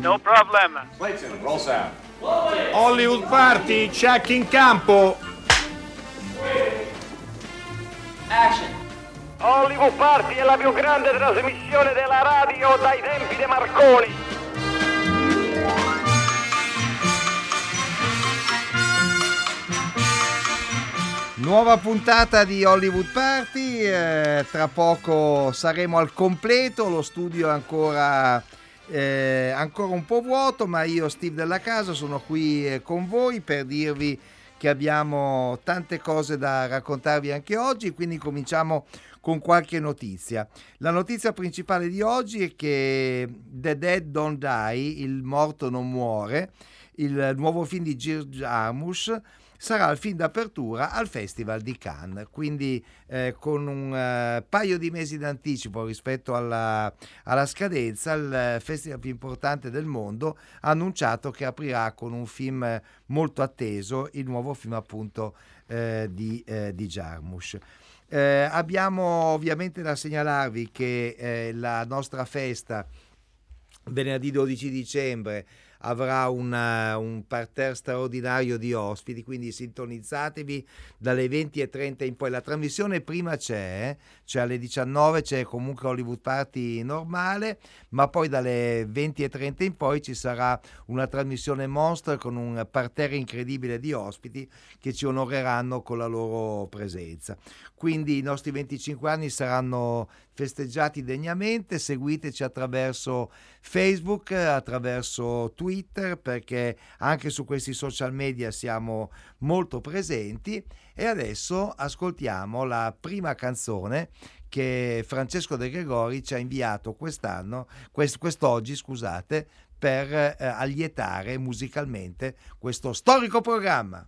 No problem. Hollywood Party, check in campo. Action. Hollywood Party è la più grande trasmissione della radio dai tempi di Marconi. Nuova puntata di Hollywood Party, tra poco saremo al completo, lo studio è ancora un po' vuoto, ma io, Steve Della Casa, sono qui con voi per dirvi che abbiamo tante cose da raccontarvi anche oggi, quindi cominciamo con qualche notizia. La notizia principale di oggi è che The Dead Don't Die, Il morto non muore, il nuovo film di Jim Jarmusch, sarà il film d'apertura al Festival di Cannes, quindi con un paio di mesi d'anticipo rispetto alla scadenza, il festival più importante del mondo ha annunciato che aprirà con un film molto atteso, il nuovo film appunto di Jarmusch. Abbiamo ovviamente da segnalarvi che la nostra festa venerdì 12 dicembre avrà un parterre straordinario di ospiti, quindi sintonizzatevi dalle 20:30 in poi. La trasmissione prima c'è, cioè alle 19 c'è comunque Hollywood Party normale, ma poi dalle 20:30 in poi ci sarà una trasmissione monster con un parterre incredibile di ospiti che ci onoreranno con la loro presenza. Quindi i nostri 25 anni saranno festeggiati degnamente. Seguiteci attraverso Facebook, attraverso Twitter, perché anche su questi social media siamo molto presenti. E adesso ascoltiamo la prima canzone che Francesco De Gregori ci ha inviato quest'oggi, per allietare musicalmente questo storico programma.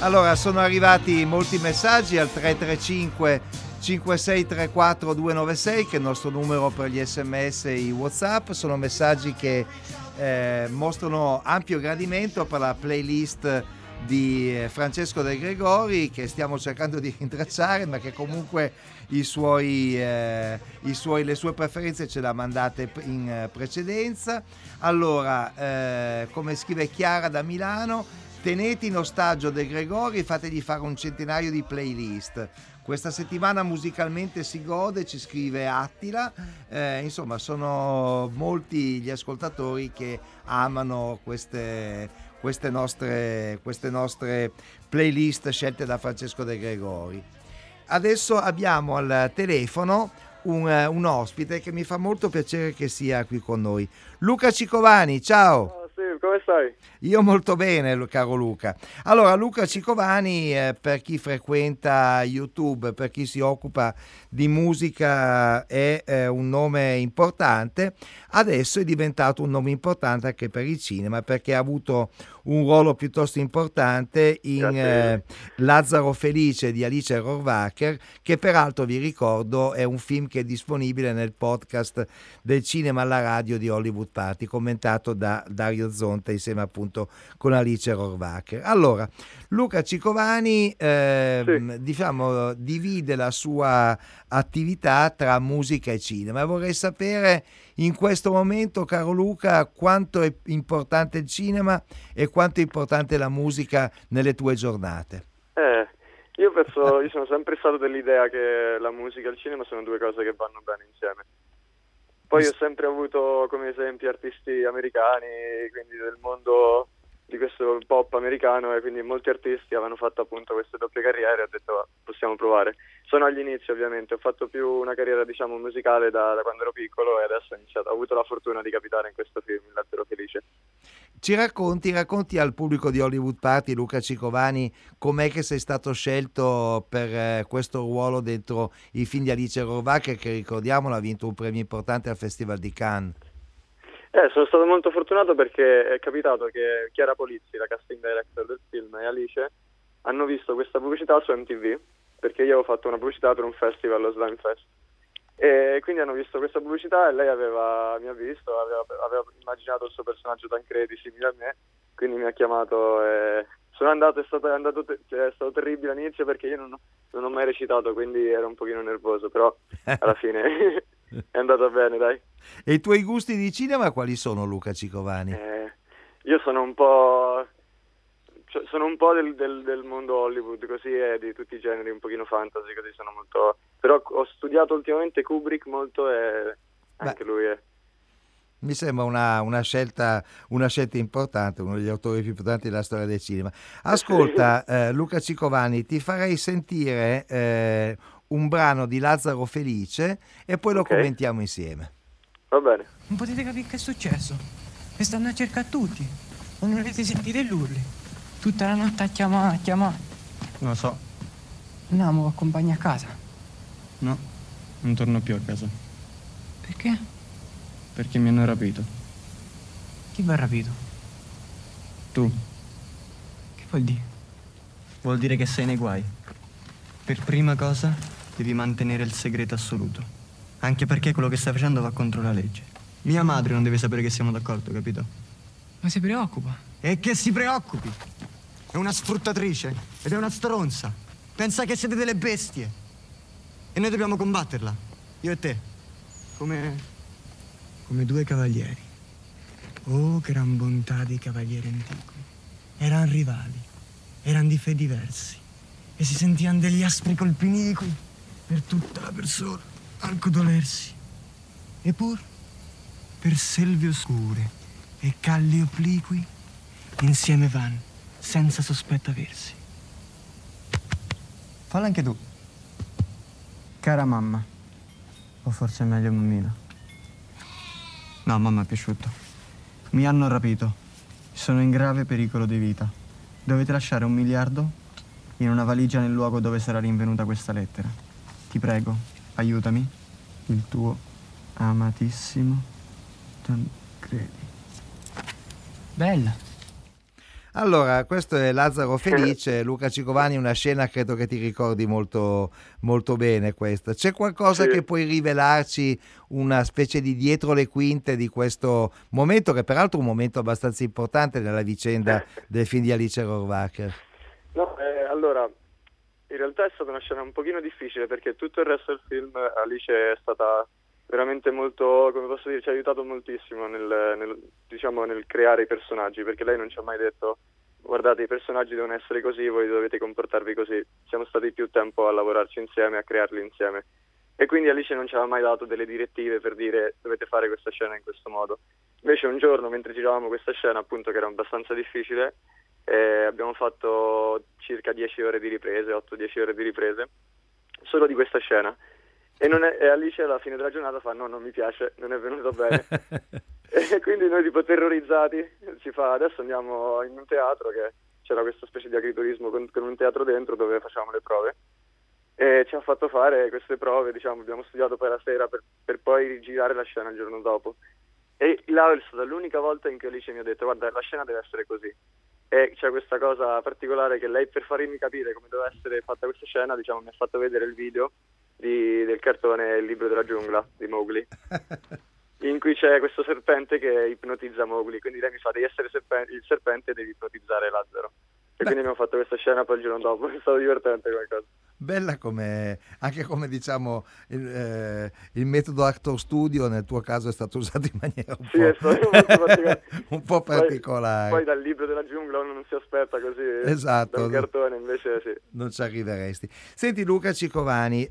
Allora, sono arrivati molti messaggi al 335 5634 296, che è il nostro numero per gli sms e i WhatsApp. Sono messaggi che mostrano ampio gradimento per la playlist di Francesco De Gregori, che stiamo cercando di rintracciare, ma che comunque le sue preferenze ce le ha mandate in precedenza. Allora, come scrive Chiara da Milano, tenete in ostaggio De Gregori, fategli fare un centinaio di playlist. Questa settimana musicalmente si gode, ci scrive Attila. Insomma, sono molti gli ascoltatori che amano queste nostre playlist scelte da Francesco De Gregori. Adesso abbiamo al telefono un ospite che mi fa molto piacere che sia qui con noi. Luca Chikovani, ciao! Come stai? Io molto bene, caro Luca. Allora, Luca Chikovani, per chi frequenta YouTube, per chi si occupa di musica, è un nome importante. Adesso è diventato un nome importante anche per il cinema, perché ha avuto un ruolo piuttosto importante in Lazzaro Felice di Alice Rohrwacher, che peraltro vi ricordo è un film che è disponibile nel podcast del cinema alla radio di Hollywood Party, commentato da Dario Zonta insieme appunto con Alice Rohrwacher. Allora, Luca Chikovani diciamo divide la sua attività tra musica e cinema. Vorrei sapere in questo momento, caro Luca, quanto è importante il cinema e quanto è importante la musica nelle tue giornate? Io sono sempre stato dell'idea che la musica e il cinema sono due cose che vanno bene insieme. Poi ho sempre avuto come esempi artisti americani, quindi del mondo di questo pop americano, e quindi molti artisti avevano fatto appunto queste doppie carriere, e ho detto possiamo provare. Sono agli inizi ovviamente, ho fatto più una carriera diciamo musicale da quando ero piccolo, e adesso ho avuto la fortuna di capitare in questo film, Lazzaro Felice. Ci racconti al pubblico di Hollywood Party, Luca Chikovani, com'è che sei stato scelto per questo ruolo dentro i film di Alice Rohrwacher, che ricordiamolo ha vinto un premio importante al Festival di Cannes. Sono stato molto fortunato perché è capitato che Chiara Polizzi, la casting director del film, e Alice hanno visto questa pubblicità su MTV, perché io avevo fatto una pubblicità per un festival, lo Slimefest. E quindi hanno visto questa pubblicità e lei mi ha visto, aveva immaginato il suo personaggio Tancredi simile a me, quindi mi ha chiamato e sono andato, è stato terribile all'inizio perché io non ho mai recitato, quindi ero un pochino nervoso, però alla fine è andata bene, dai. E i tuoi gusti di cinema quali sono, Luca Chikovani? Io sono un po' del mondo Hollywood, così, è di tutti i generi, un pochino fantasy, così sono molto... Però ho studiato ultimamente Kubrick molto e anche lui è... Mi sembra una scelta importante, uno degli autori più importanti della storia del cinema. Ascolta, Luca Chikovani, ti farei sentire un brano di Lazzaro Felice e poi lo commentiamo insieme. Va bene. Non potete capire che è successo. Mi stanno a cercare tutti. Non volete sentire l'urli. Tutta la notte a chiamare. Non lo so. No, mi accompagni a casa. No, non torno più a casa. Perché? Perché mi hanno rapito. Chi mi ha rapito? Tu. Che vuol dire? Vuol dire che sei nei guai. Per prima cosa devi mantenere il segreto assoluto. Anche perché quello che stai facendo va contro la legge. Mia madre non deve sapere che siamo d'accordo, capito? Ma si preoccupa. E che si preoccupi? È una sfruttatrice ed è una stronza. Pensa che siete delle bestie. E noi dobbiamo combatterla. Io e te. Come due cavalieri. Oh, che gran bontà dei cavalieri antichi. Eran rivali, eran di fede diversi, e si sentian degli aspri colpiniqui per tutta la persona, al dolersi. Eppur, per selve oscure e calli obliqui, insieme van, senza sospetto aversi. Falla anche tu. Cara mamma, o forse meglio mammina. No, mamma, è piaciuto. Mi hanno rapito. Sono in grave pericolo di vita. Dovete lasciare 1 miliardo in una valigia nel luogo dove sarà rinvenuta questa lettera. Ti prego, aiutami. Il tuo amatissimo Tancredi. Bella. Allora, questo è Lazzaro Felice, Luca Chikovani, una scena credo che ti ricordi molto, molto bene questa. C'è qualcosa che puoi rivelarci, una specie di dietro le quinte di questo momento, che peraltro è un momento abbastanza importante nella vicenda del film di Alice Rohrwacher? No, allora, in realtà è stata una scena un pochino difficile, perché tutto il resto del film Alice è stata veramente molto, come posso dire, ci ha aiutato moltissimo nel creare i personaggi, perché lei non ci ha mai detto guardate, i personaggi devono essere così, voi dovete comportarvi così. Siamo stati più tempo a lavorarci insieme, a crearli insieme, e quindi Alice non ci aveva mai dato delle direttive per dire dovete fare questa scena in questo modo. Invece un giorno, mentre giravamo questa scena, appunto, che era abbastanza difficile, abbiamo fatto circa 10 ore di riprese, 8-10 ore di riprese solo di questa scena. E Alice alla fine della giornata fa no, non mi piace, non è venuto bene. E quindi noi, tipo, terrorizzati, si fa adesso andiamo in un teatro, che c'era questa specie di agriturismo con un teatro dentro dove facciamo le prove, e ci ha fatto fare queste prove, diciamo, abbiamo studiato poi la sera per poi rigirare la scena il giorno dopo. E là è stata l'unica volta in cui Alice mi ha detto guarda, la scena deve essere così. E c'è questa cosa particolare che lei, per farmi capire come doveva essere fatta questa scena, diciamo, mi ha fatto vedere il video del cartone Il libro della giungla di Mowgli, in cui c'è questo serpente che ipnotizza Mowgli, quindi lei mi fa devi essere il serpente e devi ipnotizzare Lazzaro. E quindi abbiamo fatto questa scena poi il giorno dopo, è stato divertente qualcosa. Bella come, anche come, diciamo, il metodo Actor Studio nel tuo caso è stato usato in maniera un po' particolare. Poi dal libro della giungla uno non si aspetta così, esatto, dal cartone invece sì. Non ci arriveresti. Senti Luca Chikovani,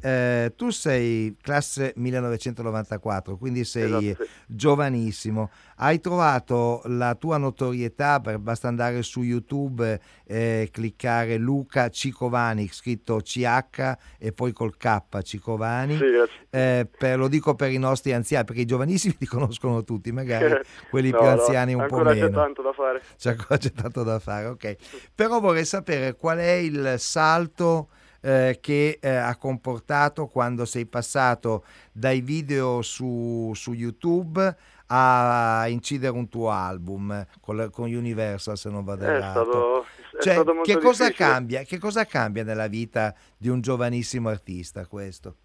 tu sei classe 1994, quindi sei esatto, sì, giovanissimo. Hai trovato la tua notorietà, basta andare su YouTube, cliccare Luca Chikovani, scritto CH e poi col K, Chikovani, sì, lo dico per i nostri anziani, perché i giovanissimi li conoscono tutti, magari quelli più anziani un po' meno. Ancora c'è tanto da fare. C'è tanto da fare, ok. Però vorrei sapere qual è il salto che ha comportato quando sei passato dai video su YouTube a incidere un tuo album con Universal, se non vado errato. Cioè, che cosa cambia? Che cosa cambia nella vita di un giovanissimo artista questo?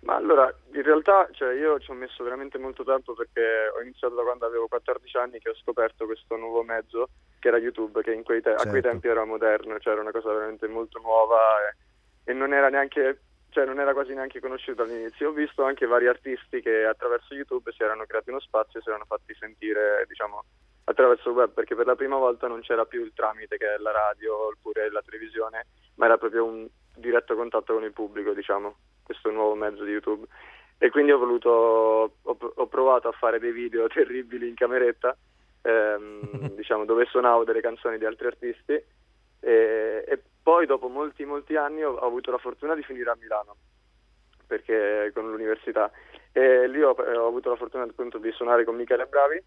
Ma allora, in realtà, cioè, io ci ho messo veramente molto tempo, perché ho iniziato da quando avevo 14 anni che ho scoperto questo nuovo mezzo che era YouTube, che a quei tempi era moderno, cioè era una cosa veramente molto nuova e non era neanche, cioè non era quasi neanche conosciuto all'inizio. Ho visto anche vari artisti che attraverso YouTube si erano creati uno spazio e si erano fatti sentire, diciamo, attraverso il web, perché per la prima volta non c'era più il tramite che è la radio oppure la televisione, ma era proprio un diretto contatto con il pubblico, diciamo, questo nuovo mezzo di YouTube. E quindi ho provato a fare dei video terribili in cameretta, diciamo, dove suonavo delle canzoni di altri artisti, e poi dopo molti anni ho avuto la fortuna di finire a Milano, perché con l'università, e lì ho avuto la fortuna, appunto, di suonare con Michele Bravi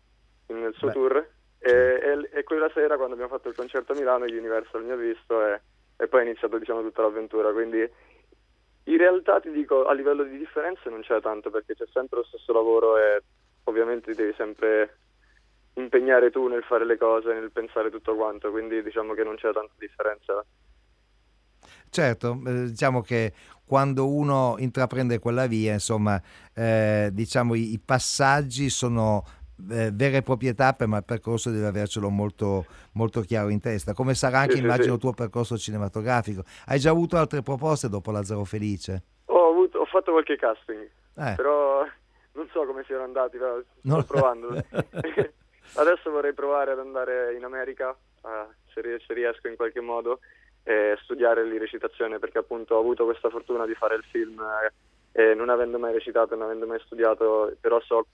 nel suo tour, e quella sera, quando abbiamo fatto il concerto a Milano, Universal mi ha visto e poi è iniziato, diciamo, tutta l'avventura. Quindi in realtà ti dico, a livello di differenze non c'è tanto, perché c'è sempre lo stesso lavoro e ovviamente ti devi sempre impegnare tu nel fare le cose, nel pensare tutto quanto, quindi diciamo che non c'è tanta differenza. Certo, diciamo che quando uno intraprende quella via, insomma, diciamo i passaggi sono vere e proprie tappe, ma il percorso deve avercelo molto, molto chiaro in testa, come sarà anche, immagino, il tuo percorso cinematografico. Hai già avuto altre proposte dopo Lazzaro Felice? Ho fatto qualche casting, però non so come siano andati, però sto provando. Adesso vorrei provare ad andare in America, se riesco in qualche modo, e studiare lì recitazione, perché appunto ho avuto questa fortuna di fare il film e non avendo mai recitato, non avendo mai studiato, però so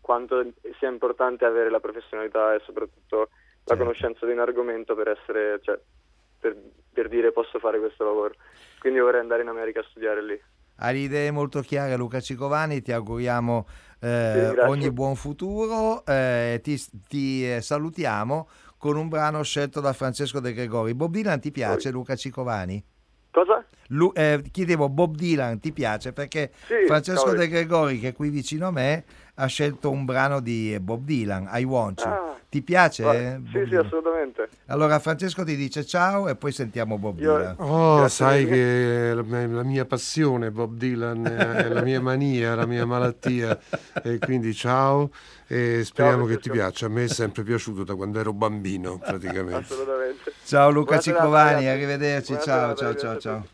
quanto sia importante avere la professionalità e soprattutto la conoscenza di un argomento per essere, cioè, per dire posso fare questo lavoro. Quindi vorrei andare in America a studiare lì. Hai le idee molto chiare, Luca Chikovani, ti auguriamo ogni buon futuro, ti salutiamo con un brano scelto da Francesco De Gregori. Bob Dylan ti piace, Luca Chikovani? Cosa? Chiedevo, Bob Dylan ti piace? Perché Francesco De Gregori, che è qui vicino a me, ha scelto un brano di Bob Dylan, I Want You. Ti piace? Sì, sì, assolutamente. Allora Francesco ti dice ciao e poi sentiamo Bob Dylan. Oh, sai che la mia passione Bob Dylan, è la mia mania, la mia malattia, e quindi ciao e speriamo che ti piaccia. A me è sempre piaciuto da quando ero bambino praticamente. Assolutamente. Ciao Luca Chikovani, arrivederci. Ciao, ciao, ciao, ciao.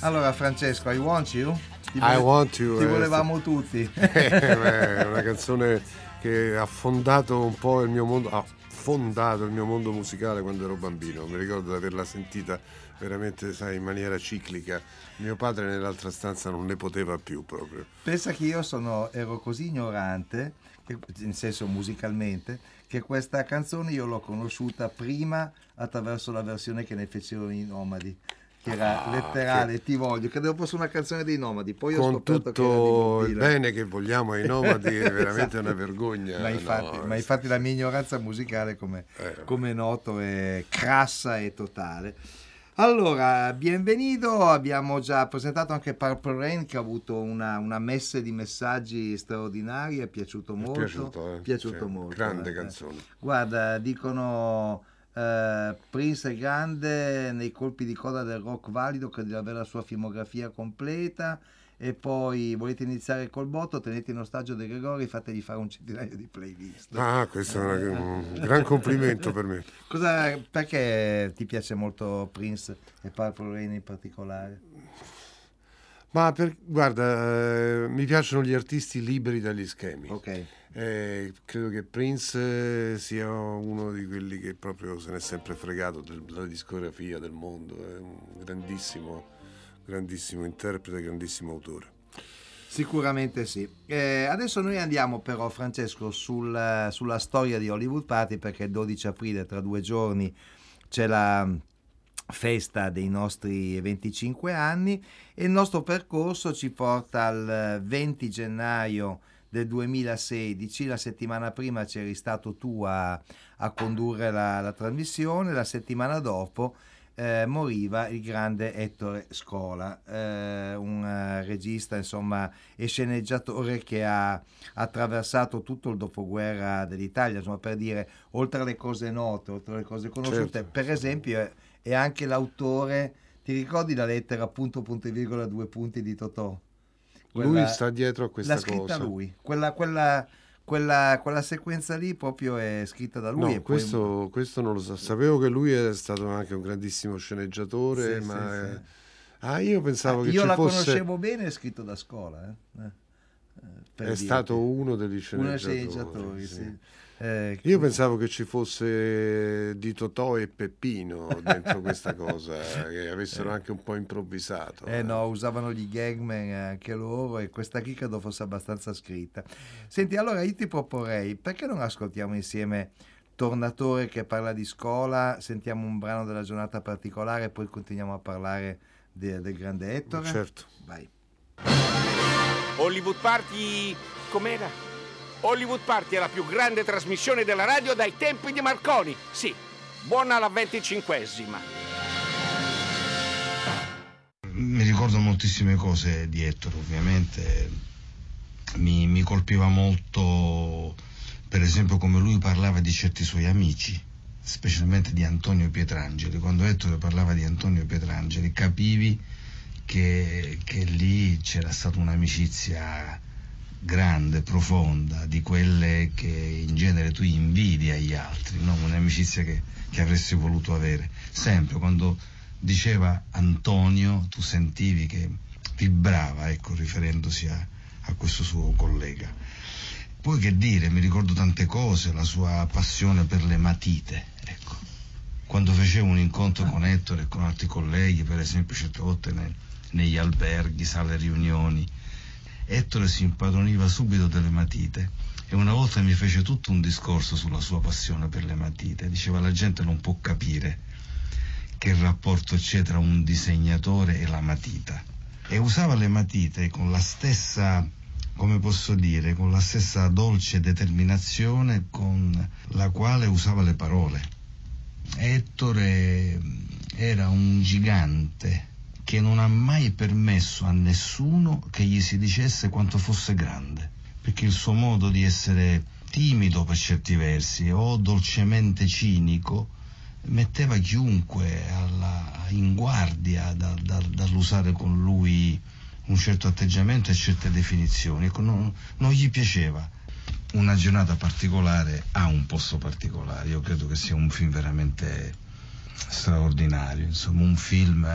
Allora Francesco, I Want You? I Want You. Ti volevamo tutti. È una canzone che ha fondato un po' il mio mondo, ha fondato il mio mondo musicale quando ero bambino. Mi ricordo di averla sentita veramente, sai, in maniera ciclica. Mio padre nell'altra stanza non ne poteva più proprio. Pensa che io ero così ignorante, in senso musicalmente, che questa canzone io l'ho conosciuta prima attraverso la versione che ne fecero i Nomadi. Che era letterale, che... ti voglio, credevo fosse una canzone dei Nomadi, poi ho scoperto che era di Bob Dylan. Con tutto il bene che vogliamo ai Nomadi è veramente esatto. Una vergogna. Ma infatti la mia ignoranza musicale, come noto, è crassa e totale. Allora, benvenuto, abbiamo già presentato anche Purple Rain, che ha avuto una messe di messaggi straordinari, è piaciuto molto. È piaciuto molto. Grande canzone. Guarda, dicono... Prince è grande nei colpi di coda del rock valido, credo di avere la sua filmografia completa. E poi volete iniziare col botto, tenete in ostaggio De Gregori, fategli fare un centinaio di playlist. Questo è un gran complimento per me. Perché ti piace molto Prince e Purple Rain in particolare? Guarda, mi piacciono gli artisti liberi dagli schemi. Okay. Credo che Prince sia uno di quelli che proprio se n'è sempre fregato della discografia, del mondo. È un grandissimo interprete, grandissimo autore. Sicuramente sì. Adesso noi andiamo però, Francesco, sulla storia di Hollywood Party, perché il 12 aprile, tra 2 giorni, c'è la festa dei nostri 25 anni e il nostro percorso ci porta al 20 gennaio del 2016. La settimana prima c'eri stato tu a condurre la trasmissione, la settimana dopo moriva il grande Ettore Scola, un regista e sceneggiatore che ha attraversato tutto il dopoguerra dell'Italia, per dire, oltre alle cose note, oltre alle cose conosciute, certo. Per esempio è anche l'autore, ti ricordi la lettera punto, virgola, 2 punti di Totò? Lui sta dietro a questa cosa. L'ha scritta lui, quella Quella sequenza lì proprio è scritta da lui. No, e questo non lo so. Sapevo che lui è stato anche un grandissimo sceneggiatore, sì, ma sì, sì. Ah, io pensavo che io ci fosse... conoscevo bene, è scritto da Scola. È stato uno degli sceneggiatori. Sì. Sì. Io pensavo che ci fosse di Totò e Peppino dentro questa cosa, che avessero anche un po' improvvisato. No, usavano gli gagman anche loro, e questa chicca fosse abbastanza scritta. Senti, allora io ti proporrei, perché non ascoltiamo insieme Tornatore che parla di Scola, sentiamo un brano della giornata particolare e poi continuiamo a parlare del grande Ettore? Certo. Vai. Hollywood Party com'era? Hollywood Party è la più grande trasmissione della radio dai tempi di Marconi. Sì, buona la 25ª. Mi ricordo moltissime cose di Ettore, ovviamente. Mi colpiva molto, per esempio, come lui parlava di certi suoi amici, specialmente di Antonio Pietrangeli. Quando Ettore parlava di Antonio Pietrangeli capivi che lì c'era stata un'amicizia grande, profonda, di quelle che in genere tu invidi agli altri, no? Un'amicizia che avresti voluto avere. Sempre quando diceva Antonio tu sentivi che vibrava, ecco, riferendosi a questo suo collega. Poi che dire, mi ricordo tante cose, la sua passione per le matite, ecco. Quando facevo un incontro con Ettore e con altri colleghi, per esempio certe volte negli alberghi, sale riunioni, Ettore si impadroniva subito delle matite, e una volta mi fece tutto un discorso sulla sua passione per le matite. Diceva: la gente non può capire che rapporto c'è tra un disegnatore e la matita, e usava le matite con la stessa, come posso dire, con la stessa dolce determinazione con la quale usava le parole. Ettore era un gigante che non ha mai permesso a nessuno che gli si dicesse quanto fosse grande, perché il suo modo di essere timido per certi versi o dolcemente cinico metteva chiunque in guardia dall'usare con lui un certo atteggiamento e certe definizioni. Ecco, non gli piaceva. Una giornata particolare ha un posto particolare. Io credo che sia un film veramente straordinario, insomma, un film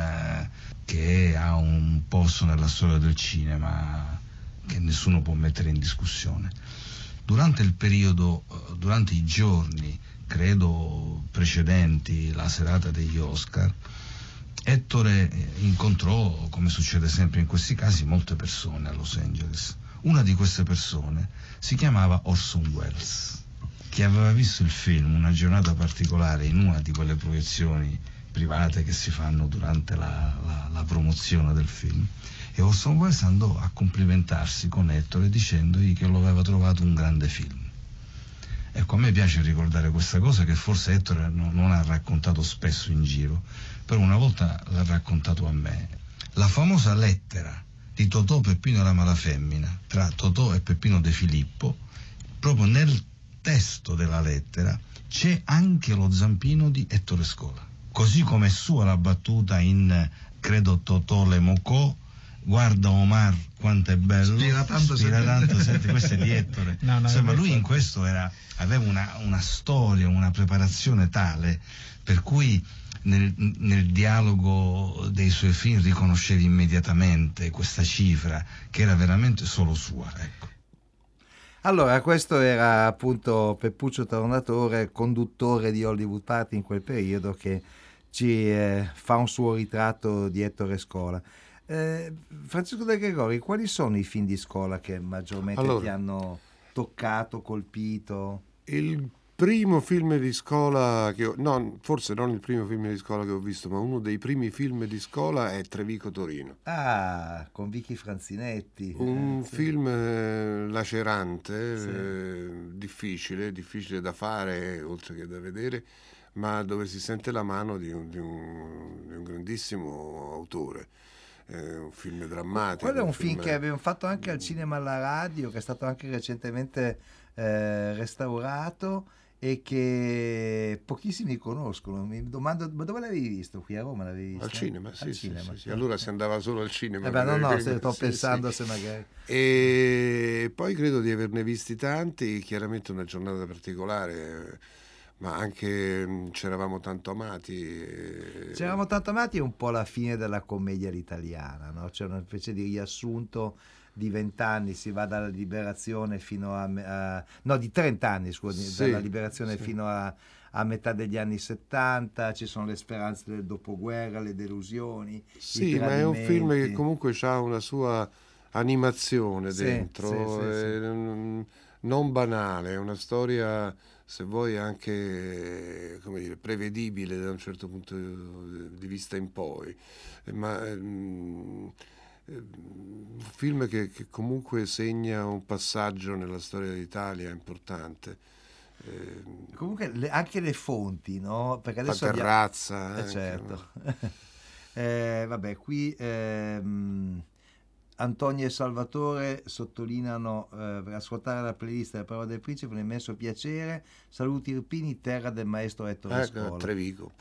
che ha un posto nella storia del cinema che nessuno può mettere in discussione. Durante il periodo, durante i giorni, credo, precedenti la serata degli Oscar, Ettore incontrò, come succede sempre in questi casi, molte persone a Los Angeles. Una di queste persone si chiamava Orson Welles, che aveva visto il film Una giornata particolare in una di quelle proiezioni private che si fanno durante la promozione del film, e Orson Welles andò a complimentarsi con Ettore dicendogli che lo aveva trovato un grande film. Ecco, a me piace ricordare questa cosa, che forse Ettore non ha raccontato spesso in giro, però una volta l'ha raccontato a me. La famosa lettera di Totò, Peppino e la Malafemmina, tra Totò e Peppino De Filippo, proprio nel testo della lettera c'è anche lo zampino di Ettore Scola. Così come è sua la battuta in, credo, Totò le Mocò: guarda Omar quanto è bello, spira tanto, senti, questo è di Ettore. Insomma, lui in questo aveva una storia, una preparazione tale per cui nel dialogo dei suoi film riconoscevi immediatamente questa cifra che era veramente solo sua, ecco. Allora, questo era appunto Peppuccio Tornatore, conduttore di Hollywood Party in quel periodo, che ci fa un suo ritratto di Ettore Scola. Francesco De Gregori, quali sono i film di Scola che maggiormente ti hanno toccato, colpito? Il primo film di Scola che forse non il primo film di Scola che ho visto, ma uno dei primi film di Scola è Trevico Torino. Ah, con Vicky Franzinetti. Un film lacerante, sì. difficile da fare oltre che da vedere, ma dove si sente la mano di un grandissimo autore. Un film drammatico. Quello è un film che abbiamo fatto anche al cinema, alla radio, che è stato anche recentemente restaurato, e che pochissimi conoscono. Mi domando, ma dove l'avevi visto? Qui a Roma l'avevi visto? Al cinema, sì, al cinema. Sì. Allora si andava solo al cinema. Sto pensando se magari... E poi credo di averne visti tanti, chiaramente una giornata particolare, ma anche c'eravamo tanto amati. C'eravamo tanto amati è un po' la fine della commedia all'italiana, no? C'è una specie di riassunto di 20 anni, si va dalla liberazione fino a no, di 30 anni, scusi, sì, dalla liberazione sì, fino a metà degli anni 70. Ci sono le speranze del dopoguerra, le delusioni, sì, ma è un film che comunque ha una sua animazione dentro, non banale, è una storia, se vuoi, anche, come dire, prevedibile da un certo punto di vista in poi, ma un film che comunque segna un passaggio nella storia d'Italia importante. Comunque anche le fonti, no? Perché adesso la terrazza abbiamo... certo, no? Vabbè, qui Antonio e Salvatore sottolineano, per ascoltare la playlist La Parola del Principe, un immenso piacere, saluti Irpini, terra del maestro Ettore Scola. Trevico,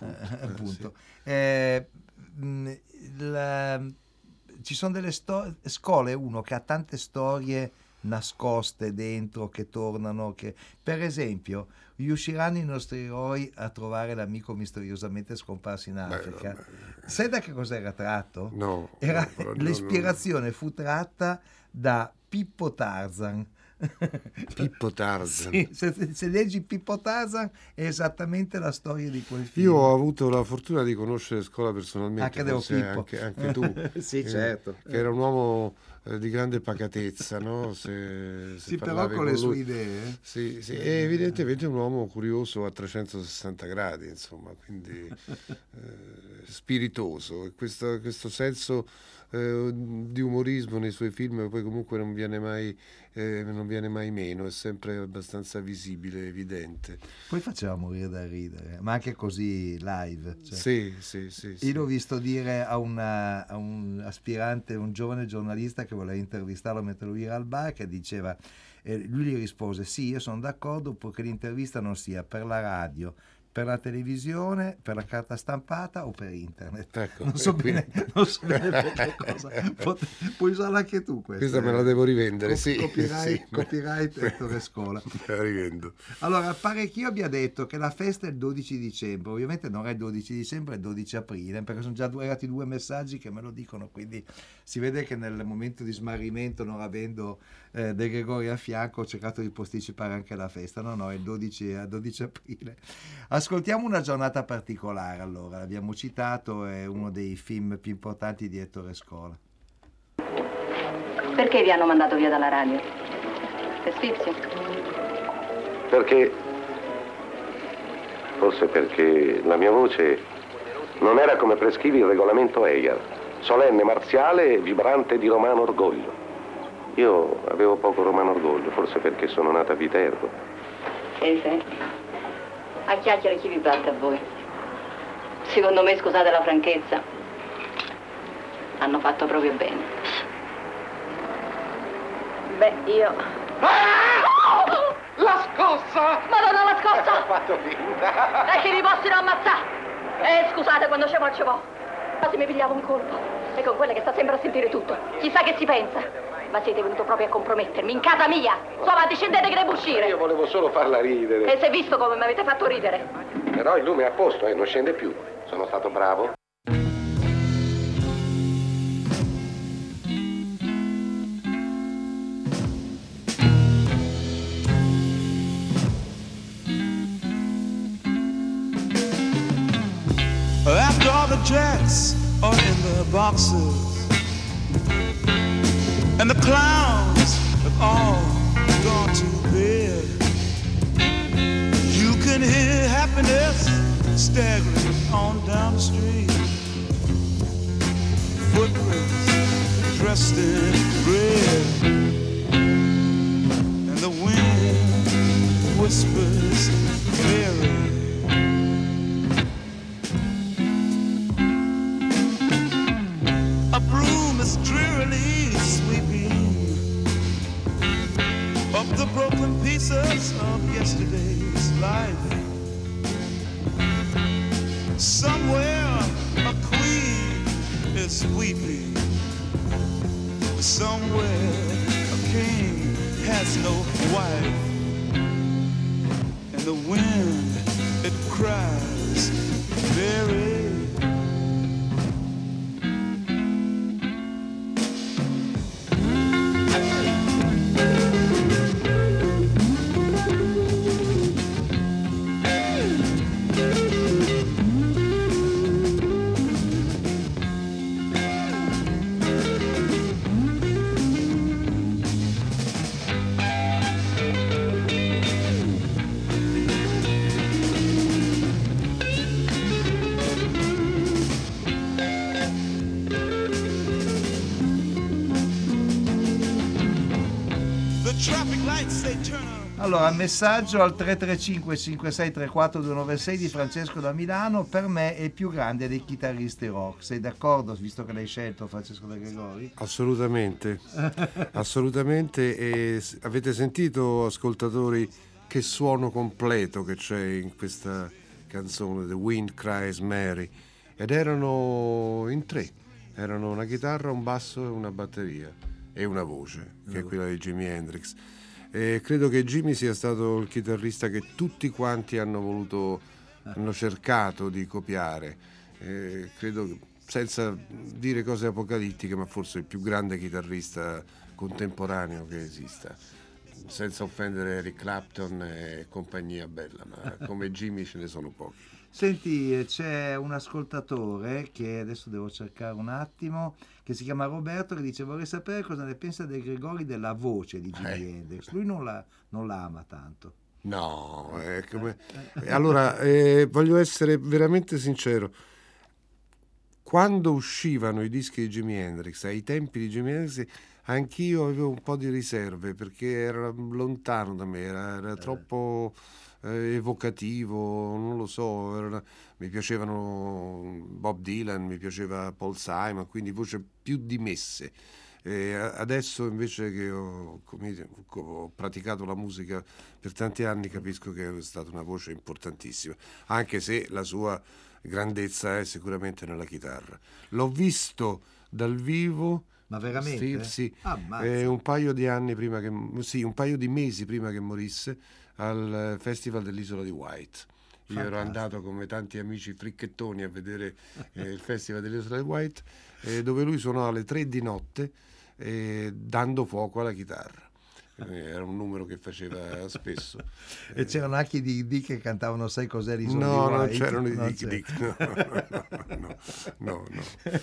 appunto. Ci sono delle Scola è uno che ha tante storie nascoste dentro, che tornano, che, per esempio, riusciranno i nostri eroi a trovare l'amico misteriosamente scomparso in Africa? Sai da che cosa era tratto? No, l'ispirazione fu tratta da Pippo Tarzan. Pippo Tarzan. Sì, se leggi Pippo Tarzan è esattamente la storia di quel film. Io ho avuto la fortuna di conoscere Scola personalmente, anche tu. Sì, certo. Che era un uomo di grande pacatezza, no? Se sì, però con le sue idee. Sì, sì, è evidentemente un uomo curioso a 360 gradi, insomma, quindi spiritoso. E questo senso di umorismo nei suoi film poi comunque non viene mai meno, è sempre abbastanza visibile, evidente. Poi faceva morire da ridere, ma anche così live, cioè. Sì. Io l'ho visto dire a un aspirante, un giovane giornalista che voleva intervistarlo mentre lui era al bar, che diceva, lui gli rispose: sì, io sono d'accordo, purché l'intervista non sia per la radio, per la televisione, per la carta stampata o per internet. Ecco, non so bene perché cosa. Puoi usarla anche tu questa. Questa me la devo rivendere, copyright Ettore Scola. La rivendo. Allora, pare che io abbia detto che la festa è il 12 dicembre, ovviamente non è il 12 dicembre, è il 12 aprile, perché sono già arrivati due messaggi che me lo dicono, quindi si vede che nel momento di smarrimento, non avendo De Gregori a fianco, ho cercato di posticipare anche la festa. No, è il 12 aprile. Ascoltiamo una giornata particolare, allora, l'abbiamo citato, è uno dei film più importanti di Ettore Scola. Perché vi hanno mandato via dalla radio? Per sfizio? Forse perché la mia voce non era come prescrive il regolamento EIA, solenne, marziale e vibrante di romano orgoglio. Io avevo poco romano orgoglio, forse perché sono nata a Viterbo. Sì. A chiacchiere chi vi batte a voi? Secondo me, scusate la franchezza, hanno fatto proprio bene. Beh, io... Ah! Oh! La scossa! Madonna, la scossa! Ho fatto finta! E che vi possono ammazzare! Scusate, quando ci vo'. Ma se mi pigliavo un colpo, e con quella che sta sempre a sentire tutto, chissà che si pensa. Ma siete venuto proprio a compromettermi in casa mia. Insomma, scendete che devo uscire. Io volevo solo farla ridere. E si è visto come mi avete fatto ridere. Però il lume è a posto, non scende più. Sono stato bravo. After all the jacks are in the boxes and the clowns have all gone to bed, you can hear happiness staggering on down the street. Footprints dressed in red, and the wind whispers fairy. A broom is drearily sweeping up the broken pieces of yesterday's life. Somewhere a queen is weeping. Somewhere a king has no wife. And the wind, it cries, bury. Allora, messaggio al 335-5634-296 di Francesco da Milano. Per me è il più grande dei chitarristi rock. Sei d'accordo, visto che l'hai scelto, Francesco De Gregori? Assolutamente, assolutamente. E avete sentito, ascoltatori, che suono completo che c'è in questa canzone, The Wind Cries Mary. Ed erano in tre, erano una chitarra, un basso e una batteria e una voce, che è quella di Jimi Hendrix. E credo che Jimmy sia stato il chitarrista che tutti quanti hanno voluto, hanno cercato di copiare, credo, senza dire cose apocalittiche, ma forse il più grande chitarrista contemporaneo che esista, senza offendere Eric Clapton e compagnia bella, ma come Jimmy ce ne sono pochi. Senti, c'è un ascoltatore che adesso devo cercare un attimo, che si chiama Roberto, che dice: vorrei sapere cosa ne pensa De Gregori della voce di Jimi Hendrix. Lui non la ama tanto. No, come... allora voglio essere veramente sincero. Quando uscivano i dischi di Jimi Hendrix, ai tempi di Jimi Hendrix, anch'io avevo un po' di riserve, perché era lontano da me, era troppo evocativo, non lo so, mi piacevano Bob Dylan, mi piaceva Paul Simon, quindi voci più dimesse. Adesso invece che ho praticato la musica per tanti anni, capisco che è stata una voce importantissima, anche se la sua grandezza è sicuramente nella chitarra. L'ho visto dal vivo. Ma veramente? Sì, un paio di mesi prima che morisse, al Festival dell'Isola di White. Fantastico. Io ero andato come tanti amici fricchettoni a vedere il Festival dell'Isola di White, dove lui suonò alle 3 di notte, dando fuoco alla chitarra. Era un numero che faceva spesso. E c'erano anche i Didi che cantavano Sai cos'è l'Isola di White? No, non c'erano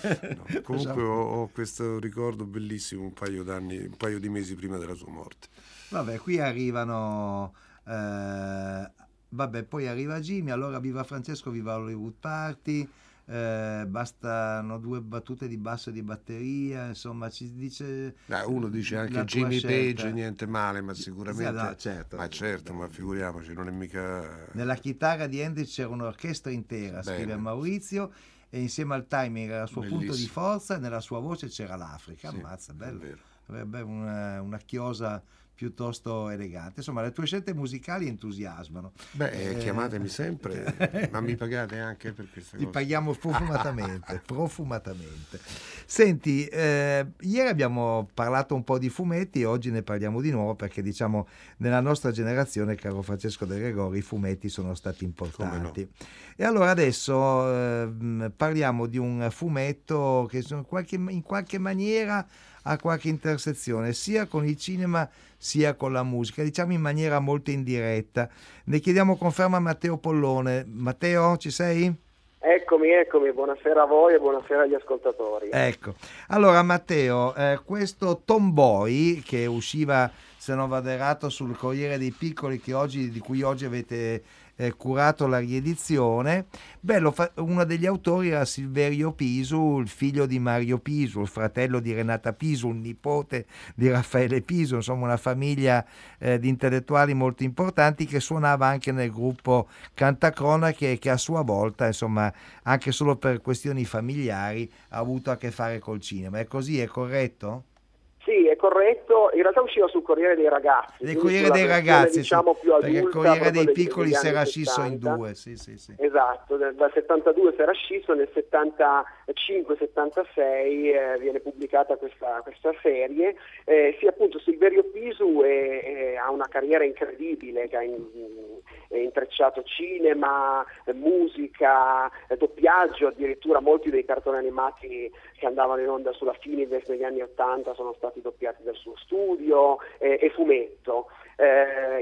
i Didi. Comunque ho questo ricordo bellissimo, un paio di mesi prima della sua morte. Vabbè, qui arrivano... poi arriva Jimmy, allora viva Francesco, viva Hollywood Party, bastano 2 battute di basso e di batteria, insomma, ci dice... uno dice anche Jimmy Page, niente male, ma sicuramente... ma figuriamoci, non è mica... Nella chitarra di Hendrix c'era un'orchestra intera, scrive Maurizio, e insieme al timing era il suo punto di forza, e nella sua voce c'era l'Africa, ammazza, bello. Avrebbe una chiosa... piuttosto elegante. Insomma, le tue scelte musicali entusiasmano. Chiamatemi sempre, ma mi pagate anche per questa cosa. Ti paghiamo profumatamente. Senti, ieri abbiamo parlato un po' di fumetti, oggi ne parliamo di nuovo, perché diciamo nella nostra generazione, caro Francesco De Gregori, i fumetti sono stati importanti. Come no? E allora adesso parliamo di un fumetto che in qualche maniera ha qualche intersezione sia con il cinema sia con la musica, diciamo in maniera molto indiretta. Ne chiediamo conferma a Matteo Pollone. Matteo, ci sei? Eccomi, buonasera a voi e buonasera agli ascoltatori. Ecco, allora Matteo, questo Tomboy che usciva, se non vado errato, sul Corriere dei Piccoli, di cui oggi avete curato la riedizione, uno degli autori era Silverio Pisu, il figlio di Mario Pisu, il fratello di Renata Pisu, un nipote di Raffaele Pisu, insomma una famiglia di intellettuali molto importanti, che suonava anche nel gruppo Cantacronache, che a sua volta, insomma, anche solo per questioni familiari, ha avuto a che fare col cinema. È così, è corretto? Sì, è corretto. In realtà usciva sul Corriere dei Ragazzi. Il Corriere dei Ragazzi, diciamo, più adulta, perché il Corriere dei Piccoli si era scisso in due. Sì, sì, sì. Esatto, dal 72 si era scisso, nel 75-76 viene pubblicata questa serie. Sì, appunto, Silverio Pisu ha una carriera incredibile, che ha intrecciato cinema, musica, doppiaggio, addirittura molti dei cartoni animati che andavano in onda sulla Slimefest negli anni '80 sono stati doppiati dal suo studio, e fumetto.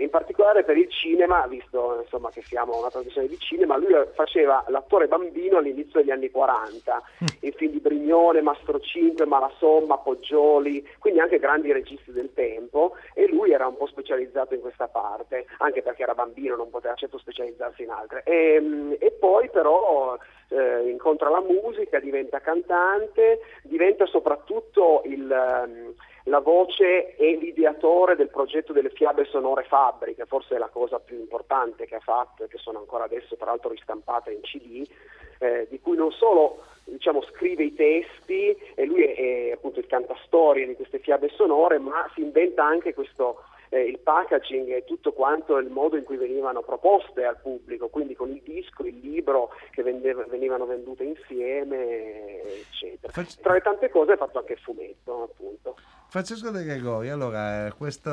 In particolare per il cinema, visto insomma che siamo una trasmissione di cinema, lui faceva l'attore bambino all'inizio degli anni 40, in film di Brignone, Mastro Cinque, Malasomma, Poggioli, quindi anche grandi registi del tempo, e lui era un po' specializzato in questa parte, anche perché era bambino, non poteva certo specializzarsi in altre. E poi però incontra la musica, diventa cantante, diventa soprattutto la voce e l'ideatore del progetto delle fiabe sonore Fabbri, che forse è la cosa più importante che ha fatto e che sono ancora adesso tra l'altro ristampate in CD, di cui non solo diciamo scrive i testi e lui è appunto il cantastorie di queste fiabe sonore, ma si inventa anche questo il packaging e tutto quanto il modo in cui venivano proposte al pubblico, quindi con il disco, il libro che venivano vendute insieme, eccetera. Tra le tante cose ha fatto anche il fumetto, appunto. Francesco De Gregori, allora questo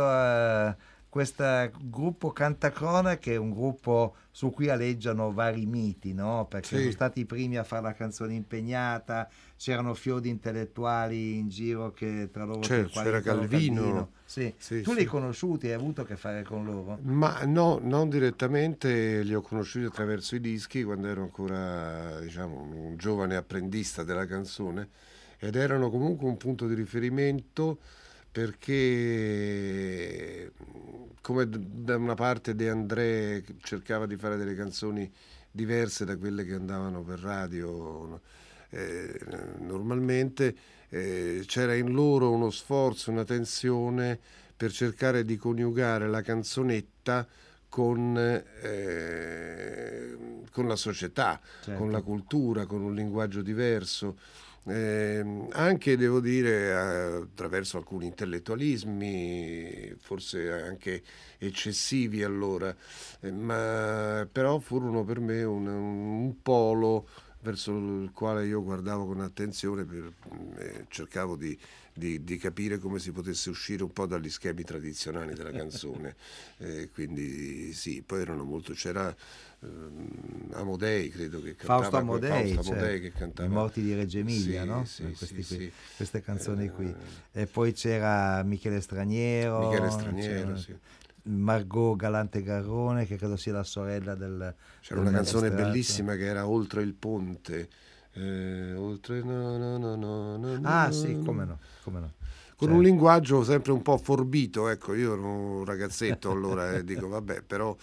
gruppo Cantacronache è un gruppo su cui aleggiano vari miti, no? Perché sì, sono stati i primi a fare la canzone impegnata, c'erano fiori intellettuali in giro che tra loro... c'era Calvino. Sì. Sì, tu li hai conosciuti, hai avuto a che fare con loro? Ma no, non direttamente, li ho conosciuti attraverso i dischi quando ero ancora, diciamo, un giovane apprendista della canzone, ed erano comunque un punto di riferimento, perché come da una parte De André cercava di fare delle canzoni diverse da quelle che andavano per radio normalmente, c'era in loro uno sforzo, una tensione per cercare di coniugare la canzonetta con la società, certo, con la cultura, con un linguaggio diverso. Anche devo dire attraverso alcuni intellettualismi forse anche eccessivi allora, ma però furono per me un polo verso il quale io guardavo con attenzione, cercavo di capire come si potesse uscire un po' dagli schemi tradizionali della canzone. Quindi sì, poi erano molto... c'era Amodei, credo che cantava, Fausto Amodei, che cantava Morti di Reggio Emilia, sì, no? Sì, queste canzoni qui. E poi c'era Michele Straniero, sì. Margot Galante Garrone, che credo sia la sorella del... C'era una canzone bellissima che era Oltre il ponte. Sì, come no. Con un linguaggio sempre un po' forbito, ecco, io ero un ragazzetto allora e dico vabbè, però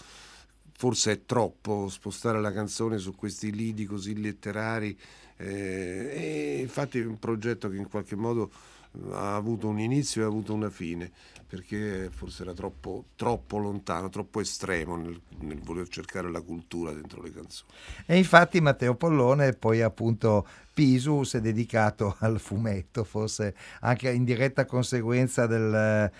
forse è troppo spostare la canzone su questi lidi così letterari, e infatti è un progetto che in qualche modo ha avuto un inizio e ha avuto una fine, perché forse era troppo lontano, troppo estremo nel voler cercare la cultura dentro le canzoni. E infatti Matteo Pollone poi appunto Pisu si è dedicato al fumetto, forse anche in diretta conseguenza del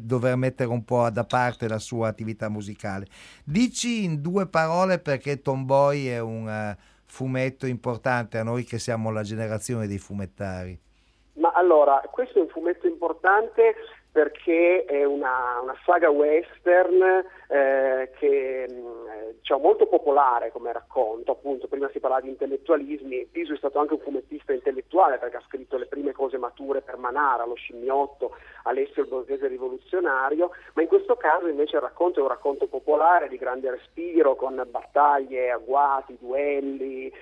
dover mettere un po' da parte la sua attività musicale. Dici in due parole perché Tomboy è un fumetto importante a noi che siamo la generazione dei fumettari. Ma allora, questo è un fumetto importante perché è una saga western che diciamo, molto popolare come racconto. Appunto, prima si parlava di intellettualismi, Pisu è stato anche un fumettista intellettuale perché ha scritto le prime cose mature per Manara, Lo scimmiotto, Alessio il borghese rivoluzionario, ma in questo caso invece il racconto è un racconto popolare di grande respiro, con battaglie, agguati, duelli,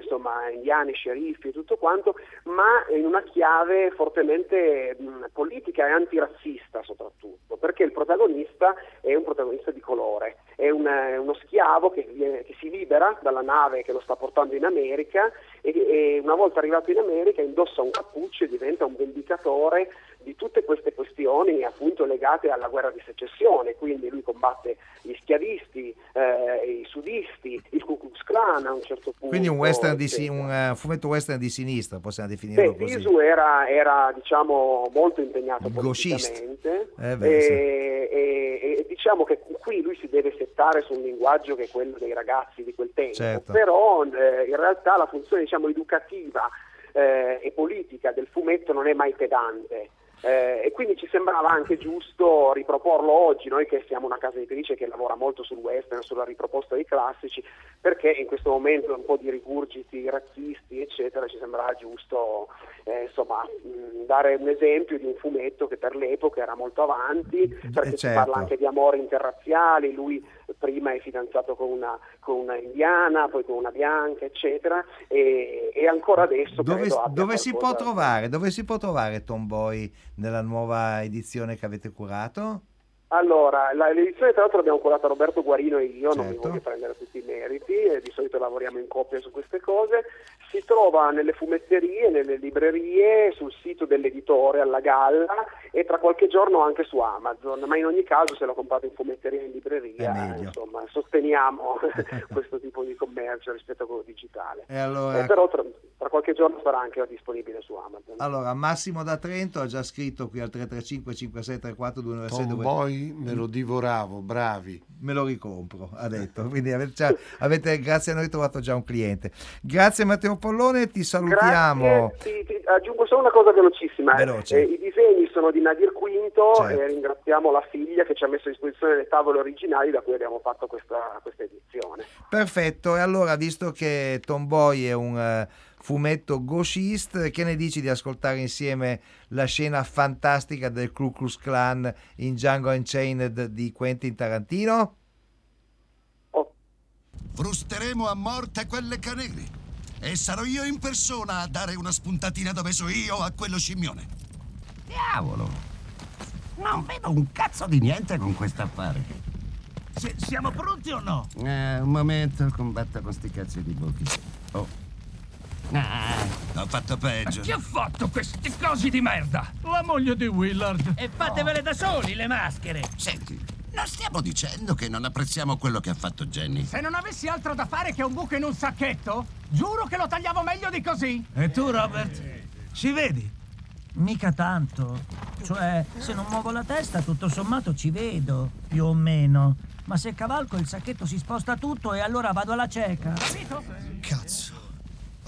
insomma indiani, sceriffi e tutto quanto, ma in una chiave fortemente politica e antirazzista soprattutto, perché il protagonista è un protagonista di colore, è uno schiavo che si libera dalla nave che lo sta portando in America e una volta arrivato in America indossa un cappuccio e diventa un vendicatore di tutte queste questioni appunto legate alla guerra di secessione, quindi lui combatte gli schiavisti, i sudisti, il Ku Klux Klan a un certo punto. Quindi un western di un fumetto western di sinistra, possiamo definirlo così. Pisu era diciamo molto impegnato politicamente, e diciamo che qui lui si deve settare su un linguaggio che è quello dei ragazzi di quel tempo, certo. Però in realtà la funzione diciamo educativa e politica del fumetto non è mai pedante. E quindi ci sembrava anche giusto riproporlo oggi, noi che siamo una casa editrice che lavora molto sul western, sulla riproposta dei classici, perché in questo momento un po' di rigurgiti razzisti eccetera, ci sembrava giusto insomma dare un esempio di un fumetto che per l'epoca era molto avanti, perché certo. Si parla anche di amori interrazziali, lui prima è fidanzato con una indiana, poi con una bianca eccetera, e ancora adesso dove si può trovare Tomboy nella nuova edizione che avete curato? Allora, l'edizione tra l'altro l'abbiamo curata Roberto Guarino e io, certo. Non mi voglio prendere tutti i meriti, di solito lavoriamo in coppia su queste cose. Si trova nelle fumetterie, nelle librerie, sul sito dell'editore alla galla e tra qualche giorno anche su Amazon, ma in ogni caso se lo comprate in fumetteria e in libreria, insomma, sosteniamo questo tipo di commercio rispetto a quello digitale. E allora... però tra qualche giorno sarà anche disponibile su Amazon. Allora, Massimo da Trento ha già scritto qui al 335 5634 296. Tomboy me lo divoravo, bravi, me lo ricompro, ha detto, quindi avete grazie a noi trovato già un cliente. Grazie Matteo Pollone, ti salutiamo. Grazie, aggiungo solo una cosa velocissima. I disegni sono di Nadir Quinto, certo. E ringraziamo la figlia che ci ha messo a disposizione le tavole originali da cui abbiamo fatto questa edizione. Perfetto, e allora visto che Tomboy è un fumetto gauchist, che ne dici di ascoltare insieme la scena fantastica del Ku Klux Klan in Django Unchained di Quentin Tarantino? Frusteremo a morte quelle canegri e sarò io in persona a dare una spuntatina dove so io a quello scimmione. Diavolo, non vedo un cazzo di niente con quest'affare. Siamo pronti o no? Un momento, combatta con sti cazzi di buchi. Oh. Ho fatto peggio. Chi ha fatto queste cose di merda? La moglie di Willard. E fatevele da soli le maschere. Senti, non stiamo dicendo che non apprezziamo quello che ha fatto Jenny. Se non avessi altro da fare che un buco in un sacchetto, giuro che lo tagliavo meglio di così. E tu, Robert, ci vedi? Mica tanto. Cioè, se non muovo la testa, tutto sommato ci vedo, più o meno. Ma se cavalco il sacchetto si sposta tutto e allora vado alla cieca. Capito? Cazzo.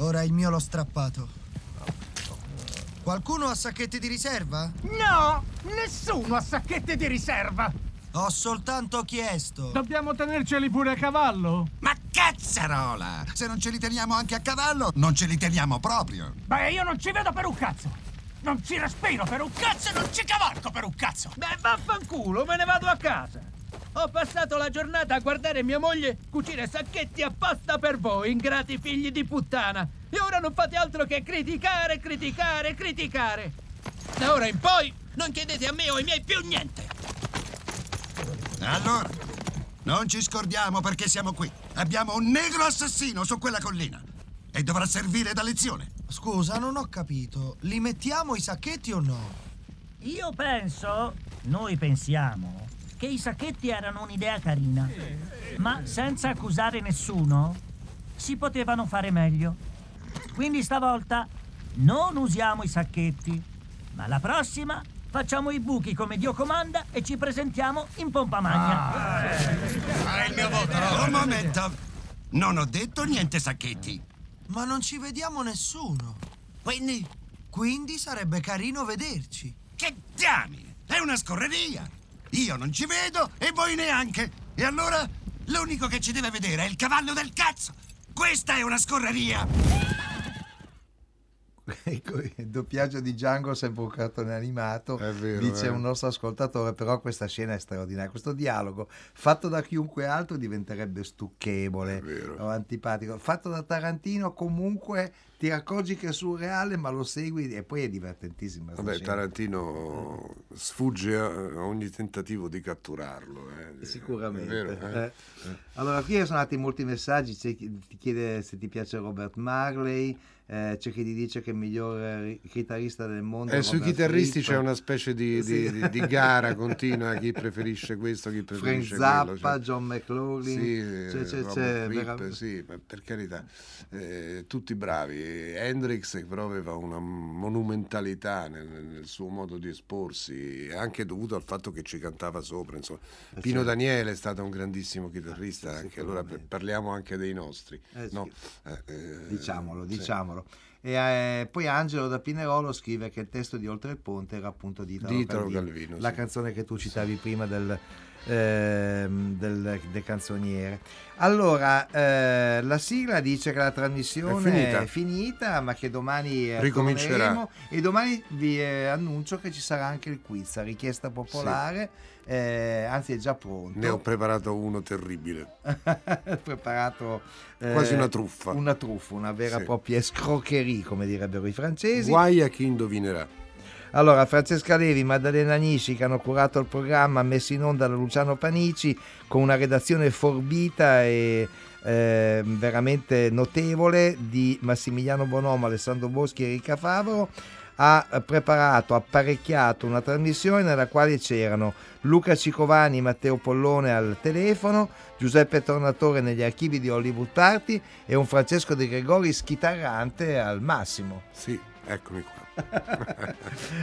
Ora il mio l'ho strappato. Qualcuno ha sacchetti di riserva? No, nessuno ha sacchetti di riserva. Ho soltanto chiesto. Dobbiamo tenerceli pure a cavallo? Ma cazzarola! Se non ce li teniamo anche a cavallo, non ce li teniamo proprio. Beh, io non ci vedo per un cazzo. Non ci respiro per un cazzo e non ci cavalco per un cazzo. Beh, vaffanculo, me ne vado a casa. Ho passato la giornata a guardare mia moglie cucire sacchetti apposta per voi, ingrati figli di puttana. E ora non fate altro che criticare, criticare, criticare. Da ora in poi non chiedete a me o ai miei più niente. Allora, non ci scordiamo perché siamo qui. Abbiamo un negro assassino su quella collina e dovrà servire da lezione. Scusa, non ho capito. Li mettiamo i sacchetti o no? Noi pensiamo... che i sacchetti erano un'idea carina, ma senza accusare nessuno si potevano fare meglio. Quindi stavolta non usiamo i sacchetti, ma la prossima facciamo i buchi come Dio comanda e ci presentiamo in pompa magna. Il mio voto. Un momento, non ho detto niente sacchetti. Ma non ci vediamo nessuno. Quindi sarebbe carino vederci. Che diamine, è una scorreria. Io non ci vedo e voi neanche. E allora l'unico che ci deve vedere è il cavallo del cazzo. Questa è una scorreria. Il doppiaggio di Django sembra un cartone animato, è vero, dice un nostro ascoltatore, però questa scena è straordinaria. Questo dialogo fatto da chiunque altro diventerebbe stucchevole o antipatico. Fatto da Tarantino comunque ti accorgi che è surreale, ma lo segui e poi è divertentissima. Vabbè, Tarantino sfugge a ogni tentativo di catturarlo. Sicuramente. È vero, Allora, qui sono andati molti messaggi. C'è chi ti chiede se ti piace Robert Marley. C'è chi ti dice che è il miglior chitarrista del mondo. Sui chitarristi c'è una specie di gara continua, chi preferisce questo, chi preferisce Frank Zappa, quello. John McLaughlin, per carità, tutti bravi. Hendrix però aveva una monumentalità nel suo modo di esporsi, anche dovuto al fatto che ci cantava sopra, insomma. Pino Daniele è stato un grandissimo chitarrista, anche allora parliamo anche dei nostri, no? Diciamolo. E poi Angelo da Pinerolo scrive che il testo di Oltre il ponte era appunto di Italo Calvino, la canzone che tu citavi prima del canzoniere. Allora, la sigla dice che la trasmissione è finita, ma che domani ricominceremo, e domani vi annuncio che ci sarà anche il quiz a richiesta popolare. Anzi, è già pronto. Ne ho preparato uno terribile. Quasi una truffa. Una vera e propria escroquerie, come direbbero i francesi. Guai a chi indovinerà. Allora, Francesca Levi, Maddalena Nisci, che hanno curato il programma messo in onda da Luciano Panici, con una redazione forbita e veramente notevole di Massimiliano Bonomo, Alessandro Boschi e Ricca Favaro, ha preparato, apparecchiato una trasmissione nella quale c'erano Luca Chikovani, Matteo Pollone al telefono, Giuseppe Tornatore negli archivi di Hollywood Party e un Francesco De Gregori schitarrante al massimo. Sì, eccomi qua.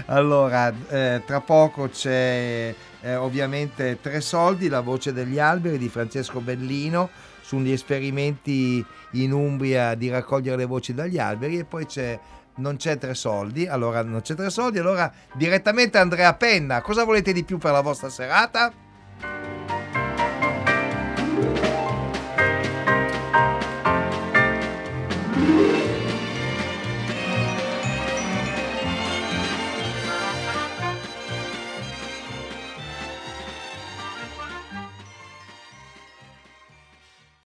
Allora, tra poco c'è ovviamente Tre Soldi, la voce degli alberi di Francesco Bellino, sugli esperimenti in Umbria di raccogliere le voci dagli alberi, e poi non c'è Tre Soldi, allora direttamente Andrea Penna, cosa volete di più per la vostra serata?